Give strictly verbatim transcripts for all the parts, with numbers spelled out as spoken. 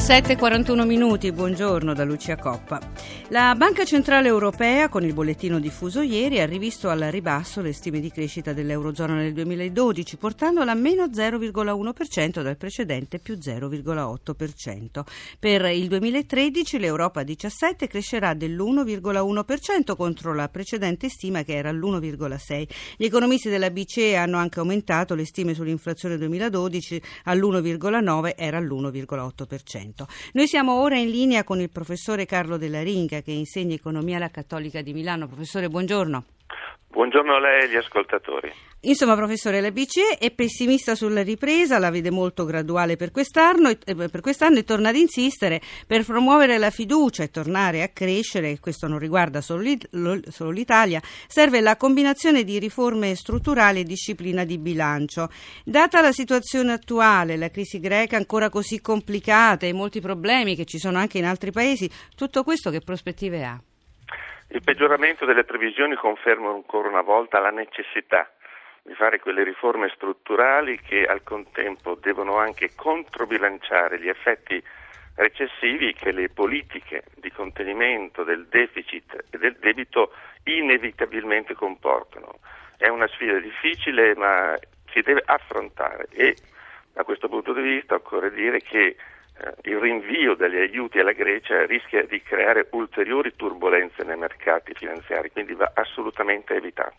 sette e quarantuno minuti, buongiorno da Lucia Coppa. La Banca Centrale Europea, con il bollettino diffuso ieri, ha rivisto al ribasso le stime di crescita dell'Eurozona nel duemiladodici, portandola a meno zero virgola uno per cento dal precedente più zero virgola otto per cento. Per il duemilatredici l'Europa diciassette crescerà dell'uno virgola uno per cento contro la precedente stima che era l'uno virgola sei per cento. Gli economisti della B C E hanno anche aumentato le stime sull'inflazione duemiladodici all'uno virgola nove per cento, era all'uno virgola otto per cento. Noi siamo ora in linea con il professore Carlo Dell'Aringa, che insegna economia alla Cattolica di Milano. Professore, buongiorno. Buongiorno a lei e agli ascoltatori. Insomma, professore, la B C E è pessimista sulla ripresa, la vede molto graduale per quest'anno, per quest'anno e torna ad insistere per promuovere la fiducia e tornare a crescere. Questo non riguarda solo l'Italia, serve la combinazione di riforme strutturali e disciplina di bilancio. Data la situazione attuale, la crisi greca ancora così complicata e molti problemi che ci sono anche in altri paesi, tutto questo che prospettive ha? Il peggioramento delle previsioni conferma ancora una volta la necessità di fare quelle riforme strutturali che al contempo devono anche controbilanciare gli effetti recessivi che le politiche di contenimento del deficit e del debito inevitabilmente comportano. È una sfida difficile, ma si deve affrontare e da questo punto di vista occorre dire che il rinvio degli aiuti alla Grecia rischia di creare ulteriori turbolenze nei mercati finanziari, quindi va assolutamente evitato.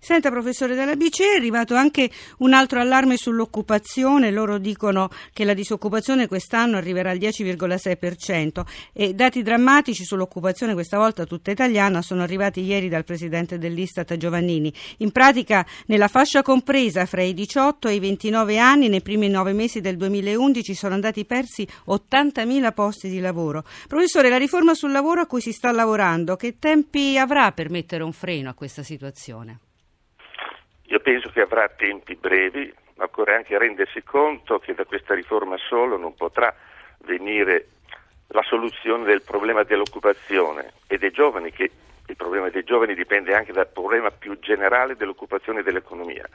Senta, professore, della B C E è arrivato anche un altro allarme sull'occupazione. Loro dicono che la disoccupazione quest'anno arriverà al dieci virgola sei per cento e dati drammatici sull'occupazione, questa volta tutta italiana, sono arrivati ieri dal presidente dell'Istat Giovannini. In pratica, nella fascia compresa fra i diciotto e i ventinove anni, nei primi nove mesi del duemilaundici sono andati persi ottantamila posti di lavoro. Professore, la riforma sul lavoro a cui si sta lavorando, che tempi avrà per mettere un freno a questa situazione? Io penso che avrà tempi brevi, ma occorre anche rendersi conto che da questa riforma solo non potrà venire la soluzione del problema dell'occupazione e dei giovani, che il problema dei giovani dipende anche dal problema più generale dell'occupazione e dell'economia.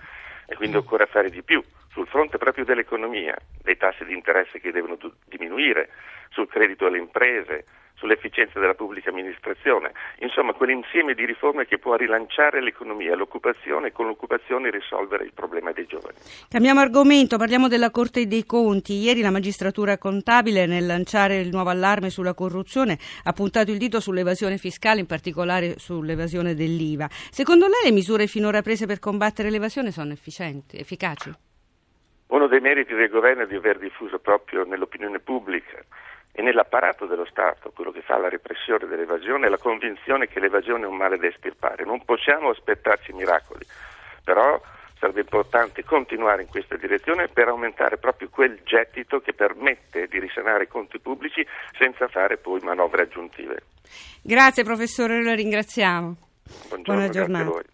E quindi occorre fare di più sul fronte proprio dell'economia, dei tassi di interesse che devono d- diminuire, sul credito alle imprese, sull'efficienza della pubblica amministrazione, insomma quell'insieme di riforme che può rilanciare l'economia, l'occupazione e con l'occupazione risolvere il problema dei giovani. Cambiamo argomento, parliamo della Corte dei Conti. Ieri la magistratura contabile, nel lanciare il nuovo allarme sulla corruzione, ha puntato il dito sull'evasione fiscale, in particolare sull'evasione dell'IVA. Secondo lei le misure finora prese per combattere l'evasione sono efficienti, efficaci? Uno dei meriti del governo è di aver diffuso proprio nell'opinione pubblica e nell'apparato dello Stato, quello che fa la repressione dell'evasione, la convinzione che l'evasione è un male da estirpare. Non possiamo aspettarci miracoli, però sarebbe importante continuare in questa direzione per aumentare proprio quel gettito che permette di risanare i conti pubblici senza fare poi manovre aggiuntive. Grazie professore, la ringraziamo. Buongiorno, buona giornata. Grazie a voi.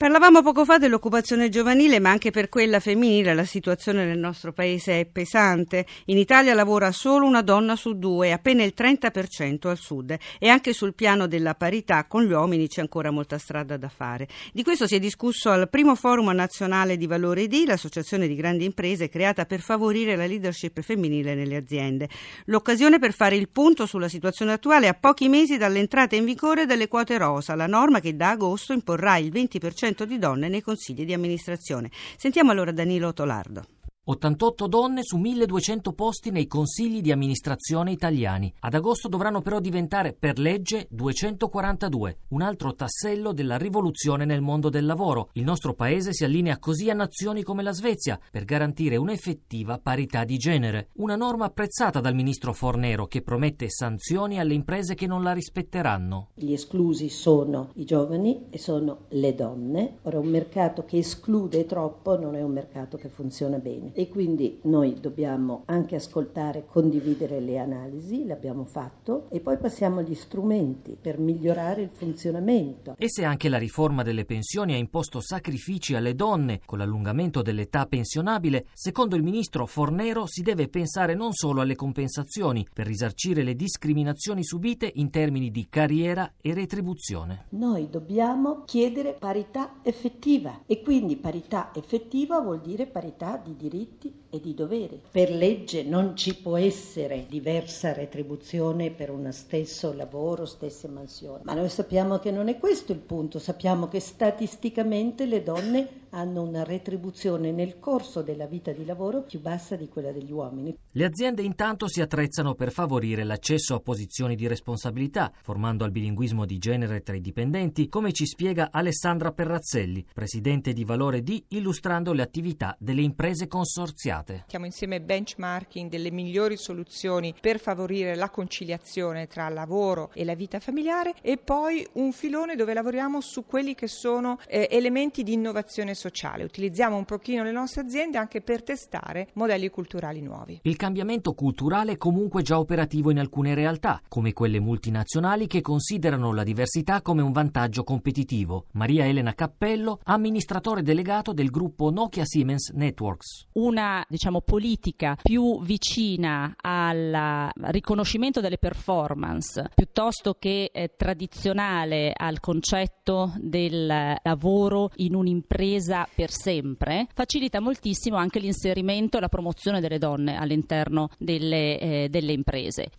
Parlavamo poco fa dell'occupazione giovanile, ma anche per quella femminile la situazione nel nostro paese è pesante. In Italia lavora solo una donna su due, appena il trenta per cento al sud, e anche sul piano della parità con gli uomini c'è ancora molta strada da fare. Di questo si è discusso al primo forum nazionale di Valore D, l'associazione di grandi imprese creata per favorire la leadership femminile nelle aziende. L'occasione per fare il punto sulla situazione attuale a pochi mesi dall'entrata in vigore delle quote rosa, la norma che da agosto imporrà il venti per cento di donne nei consigli di amministrazione. Sentiamo allora Danilo Tolardo. ottantotto donne su milleduecento posti nei consigli di amministrazione italiani. Ad agosto dovranno però diventare per legge duecentoquarantadue, un altro tassello della rivoluzione nel mondo del lavoro. Il nostro paese si allinea così a nazioni come la Svezia per garantire un'effettiva parità di genere. Una norma apprezzata dal ministro Fornero, che promette sanzioni alle imprese che non la rispetteranno. Gli esclusi sono i giovani e sono le donne. Ora, un mercato che esclude troppo non è un mercato che funziona bene. e quindi noi dobbiamo anche ascoltare, condividere le analisi, l'abbiamo fatto, e poi passiamo agli strumenti per migliorare il funzionamento. E se anche la riforma delle pensioni ha imposto sacrifici alle donne con l'allungamento dell'età pensionabile, secondo il ministro Fornero si deve pensare non solo alle compensazioni per risarcire le discriminazioni subite in termini di carriera e retribuzione. Noi dobbiamo chiedere parità effettiva, e quindi parità effettiva vuol dire parità di diritti e di doveri. Per legge non ci può essere diversa retribuzione per uno stesso lavoro, stesse mansioni, ma noi sappiamo che non è questo il punto, sappiamo che statisticamente le donne hanno una retribuzione nel corso della vita di lavoro più bassa di quella degli uomini. Le aziende intanto si attrezzano per favorire l'accesso a posizioni di responsabilità, formando al bilinguismo di genere tra i dipendenti, come ci spiega Alessandra Perrazzelli, presidente di Valore D, illustrando le attività delle imprese consorziate. Stiamo insieme benchmarking delle migliori soluzioni per favorire la conciliazione tra lavoro e la vita familiare, e poi un filone dove lavoriamo su quelli che sono eh, elementi di innovazione sociale. Utilizziamo un pochino le nostre aziende anche per testare modelli culturali nuovi. Il cambiamento culturale è comunque già operativo in alcune realtà, come quelle multinazionali che considerano la diversità come un vantaggio competitivo. Maria Elena Cappello, amministratore delegato del gruppo Nokia Siemens Networks. Una, diciamo, politica più vicina al riconoscimento delle performance, piuttosto che eh, tradizionale al concetto del lavoro in un'impresa per sempre, facilita moltissimo anche l'inserimento e la promozione delle donne all'interno delle, eh, delle imprese.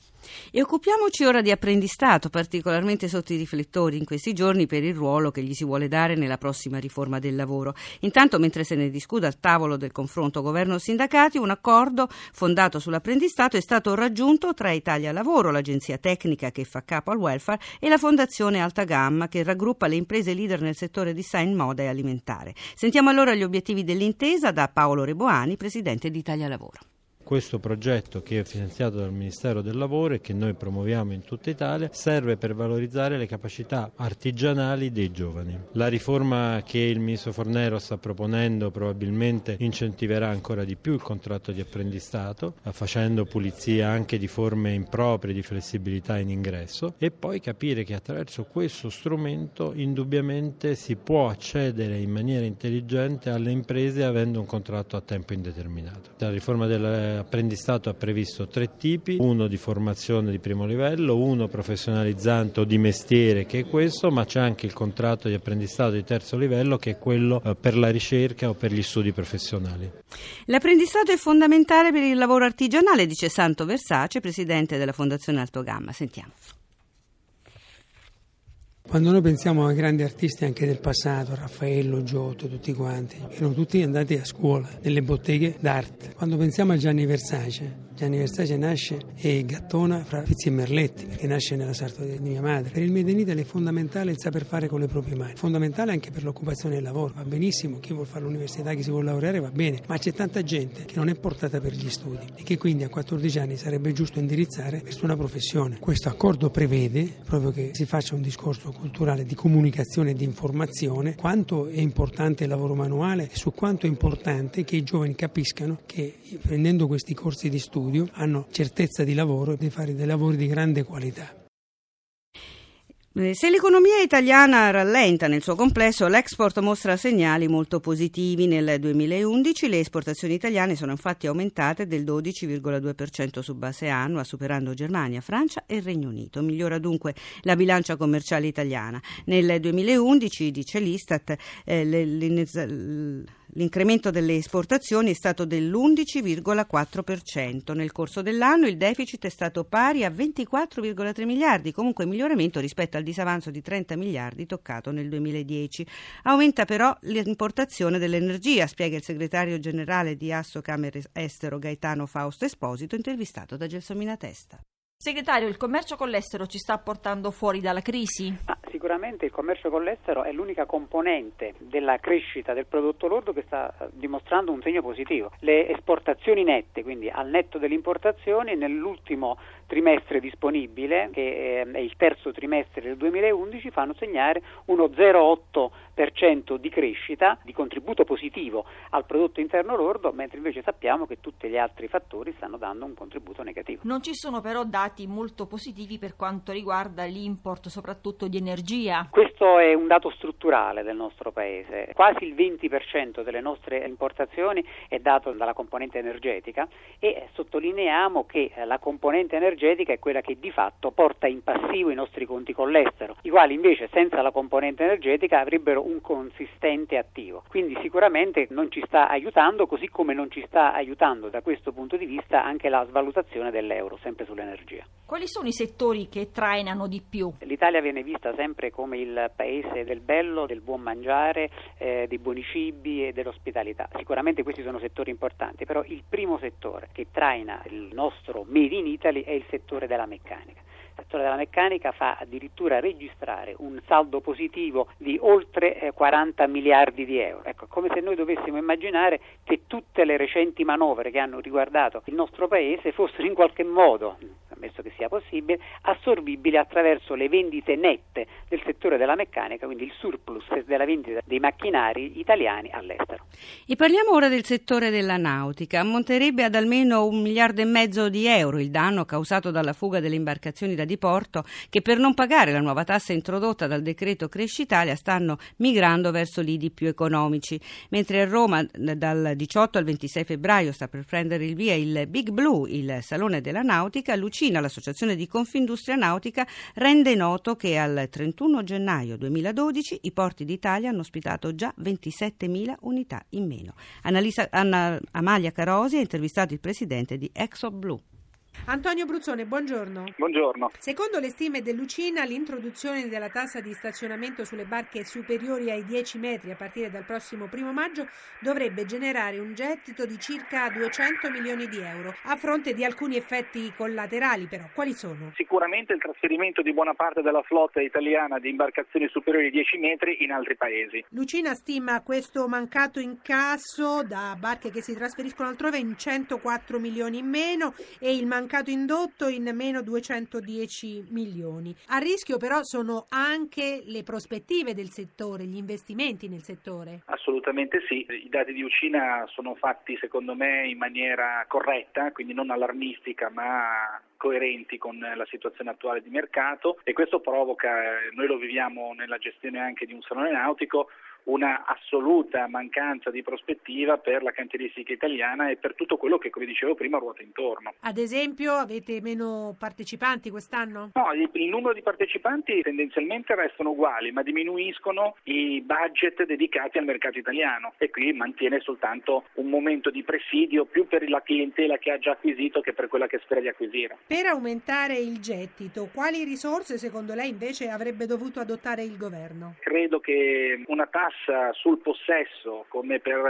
E occupiamoci ora di apprendistato, particolarmente sotto i riflettori in questi giorni per il ruolo che gli si vuole dare nella prossima riforma del lavoro. Intanto, mentre se ne discute al tavolo del confronto governo-sindacati, un accordo fondato sull'apprendistato è stato raggiunto tra Italia Lavoro, l'agenzia tecnica che fa capo al welfare, e la Fondazione Alta Gamma, che raggruppa le imprese leader nel settore design, moda e alimentare. Sentiamo allora gli obiettivi dell'intesa da Paolo Reboani, presidente di Italia Lavoro. Questo progetto, che è finanziato dal Ministero del Lavoro e che noi promuoviamo in tutta Italia, serve per valorizzare le capacità artigianali dei giovani. La riforma che il ministro Fornero sta proponendo probabilmente incentiverà ancora di più il contratto di apprendistato, facendo pulizia anche di forme improprie di flessibilità in ingresso, e poi capire che attraverso questo strumento indubbiamente si può accedere in maniera intelligente alle imprese avendo un contratto a tempo indeterminato. La riforma della L'apprendistato ha previsto tre tipi: uno di formazione di primo livello, uno professionalizzante o di mestiere, che è questo, ma c'è anche il contratto di apprendistato di terzo livello, che è quello per la ricerca o per gli studi professionali. L'apprendistato è fondamentale per il lavoro artigianale, dice Santo Versace, presidente della Fondazione Alta Gamma. Sentiamo. Quando noi pensiamo a grandi artisti anche del passato, Raffaello, Giotto, tutti quanti, erano tutti andati a scuola, nelle botteghe d'arte. Quando pensiamo a Gianni Versace, Gianni Versace nasce e gattona fra Pizzi e Merletti, perché nasce nella sarta di mia madre. Per il Made in Italy è fondamentale il saper fare con le proprie mani, fondamentale anche per l'occupazione del lavoro. Va benissimo, chi vuol fare l'università, chi si vuole laureare va bene, ma c'è tanta gente che non è portata per gli studi e che quindi a quattordici anni sarebbe giusto indirizzare verso una professione. Questo accordo prevede proprio che si faccia un discorso culturale di comunicazione e di informazione, quanto è importante il lavoro manuale e su quanto è importante che i giovani capiscano che prendendo questi corsi di studio hanno certezza di lavoro e di fare dei lavori di grande qualità. Se l'economia italiana rallenta nel suo complesso, l'export mostra segnali molto positivi. Nel duemilaundici le esportazioni italiane sono infatti aumentate del dodici virgola due per cento su base annua, superando Germania, Francia e Regno Unito. Migliora dunque la bilancia commerciale italiana. Nel duemilaundici, dice l'Istat, eh, l'incremento delle esportazioni è stato dell'undici virgola quattro per cento. Nel corso dell'anno il deficit è stato pari a ventiquattro virgola tre miliardi, comunque miglioramento rispetto al disavanzo di trenta miliardi toccato nel duemiladieci. Aumenta però l'importazione dell'energia, spiega il segretario generale di Assocamerestero Gaetano Fausto Esposito, intervistato da Gelsomina Testa. Segretario, il commercio con l'estero ci sta portando fuori dalla crisi? Ma sicuramente il commercio con l'estero è l'unica componente della crescita del prodotto lordo che sta dimostrando un segno positivo. Le esportazioni nette, quindi al netto delle importazioni, nell'ultimo trimestre disponibile, che è il terzo trimestre del duemilaundici, fanno segnare uno zero virgola otto per cento di crescita, di contributo positivo al prodotto interno lordo, mentre invece sappiamo che tutti gli altri fattori stanno dando un contributo negativo. Non ci sono però dati molto positivi per quanto riguarda l'import, soprattutto di energia. Questo è un dato strutturale del nostro paese. Quasi il venti per cento delle nostre importazioni è dato dalla componente energetica e sottolineiamo che la componente energetica è quella che di fatto porta in passivo i nostri conti con l'estero, i quali invece senza la componente energetica avrebbero un consistente attivo. Quindi sicuramente non ci sta aiutando, così come non ci sta aiutando da questo punto di vista anche la svalutazione dell'euro, sempre sull'energia. Quali sono i settori che trainano di più? L'Italia viene vista sempre come il paese del bello, del buon mangiare, eh, dei buoni cibi e dell'ospitalità. Sicuramente questi sono settori importanti, però il primo settore che traina il nostro Made in Italy è il settore della meccanica. Il settore della meccanica fa addirittura registrare un saldo positivo di oltre quaranta miliardi di euro. Ecco, come se noi dovessimo immaginare che tutte le recenti manovre che hanno riguardato il nostro paese fossero in qualche modo, ammesso che sia possibile, assorbibile attraverso le vendite nette del settore della meccanica, quindi il surplus della vendita dei macchinari italiani all'estero. E parliamo ora del settore della nautica. Ammonterebbe ad almeno un miliardo e mezzo di euro il danno causato dalla fuga delle imbarcazioni da diporto che, per non pagare la nuova tassa introdotta dal decreto Cresci Italia, stanno migrando verso lidi più economici. Mentre a Roma dal diciotto al ventisei febbraio sta per prendere il via il Big Blue, il salone della nautica, Ucina, l'associazione di Confindustria Nautica, rende noto che al trentuno gennaio duemiladodici i porti d'Italia hanno ospitato già ventisettemila unità in meno. Analisa, Anna, Amalia Carosi ha intervistato il presidente di Exo Blu. Antonio Bruzzone, buongiorno. Buongiorno. Secondo le stime dell'Ucina, l'introduzione della tassa di stazionamento sulle barche superiori ai dieci metri a partire dal prossimo primo maggio dovrebbe generare un gettito di circa duecento milioni di euro, a fronte di alcuni effetti collaterali però. Quali sono? Sicuramente il trasferimento di buona parte della flotta italiana di imbarcazioni superiori ai dieci metri in altri paesi. L'Ucina stima questo mancato incasso da barche che si trasferiscono altrove in centoquattro milioni in meno e il mancato mercato indotto in meno duecentodieci milioni. A rischio però sono anche le prospettive del settore, gli investimenti nel settore. Assolutamente sì, i dati di Ucina sono fatti secondo me in maniera corretta, quindi non allarmistica ma coerenti con la situazione attuale di mercato, e questo provoca, noi lo viviamo nella gestione anche di un salone nautico, una assoluta mancanza di prospettiva per la cantieristica italiana e per tutto quello che, come dicevo prima, ruota intorno. Ad esempio, avete meno partecipanti quest'anno? No, il, il numero di partecipanti tendenzialmente restano uguali, ma diminuiscono i budget dedicati al mercato italiano, e qui mantiene soltanto un momento di presidio più per la clientela che ha già acquisito che per quella che spera di acquisire. Per aumentare il gettito, quali risorse secondo lei invece avrebbe dovuto adottare il governo? Credo che una tassa sul possesso, come per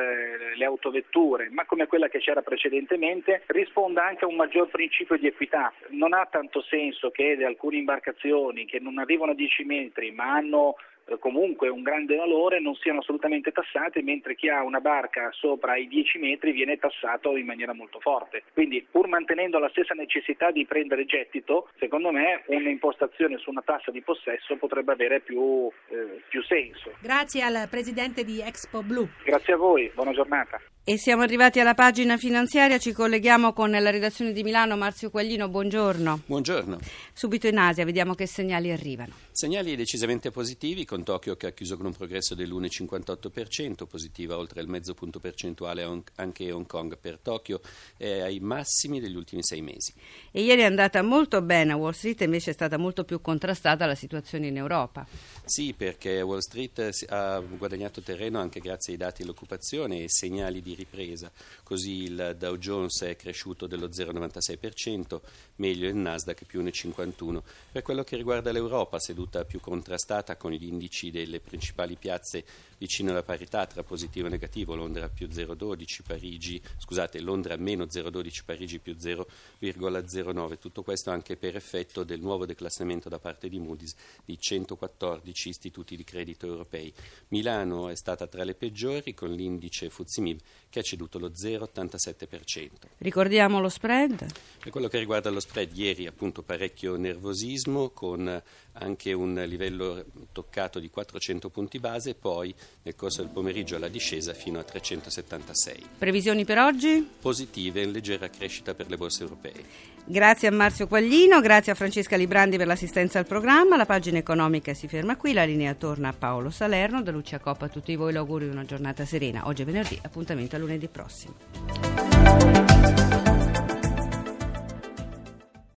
le autovetture, ma come quella che c'era precedentemente, risponda anche a un maggior principio di equità. Non ha tanto senso che alcune imbarcazioni che non arrivano a dieci metri ma hanno comunque un grande valore non siano assolutamente tassate, mentre chi ha una barca sopra i dieci metri viene tassato in maniera molto forte. Quindi, pur mantenendo la stessa necessità di prendere gettito, secondo me un'impostazione su una tassa di possesso potrebbe avere più, eh, più senso. Grazie al presidente di Expo Blu. Grazie a voi, buona giornata. E siamo arrivati alla pagina finanziaria, ci colleghiamo con la redazione di Milano. Marzio Quellino, buongiorno. Buongiorno. Subito in Asia, vediamo che segnali arrivano. Segnali decisamente positivi, con Tokyo che ha chiuso con un progresso dell'uno virgola cinquantotto per cento, positiva oltre il mezzo punto percentuale anche Hong Kong. Per Tokyo è ai massimi degli ultimi sei mesi. E ieri è andata molto bene a Wall Street, invece è stata molto più contrastata la situazione in Europa. Sì, perché Wall Street ha guadagnato terreno anche grazie ai dati dell'occupazione e segnali di ripresa, così il Dow Jones è cresciuto dello zero virgola novantasei per cento, meglio il Nasdaq più uno virgola cinquantuno per cento. Per quello che riguarda l'Europa, seduta più contrastata con gli indici delle principali piazze vicino alla parità tra positivo e negativo, Londra più zero virgola dodici, Parigi, scusate, Londra meno zero virgola dodici, Parigi più zero virgola zero nove. Tutto questo anche per effetto del nuovo declassamento da parte di Moody's di centoquattordici istituti di credito europei. Milano è stata tra le peggiori, con l'indice F T S E MIB che ha ceduto lo zero virgola ottantasette per cento. Ricordiamo lo spread? Per quello che riguarda lo spread, ieri appunto parecchio nervosismo, con anche un livello toccato di quattrocento punti base, poi nel corso del pomeriggio la discesa fino a trecentosettantasei. Previsioni per oggi? Positive, in leggera crescita per le borse europee. Grazie a Marzio Quellino, grazie a Francesca Librandi per l'assistenza al programma. La pagina economica si ferma qui, la linea torna a Paolo Salerno. Da Lucia Coppa a tutti voi l'augurio di una giornata serena. Oggi è venerdì, appuntamento a lunedì prossimo.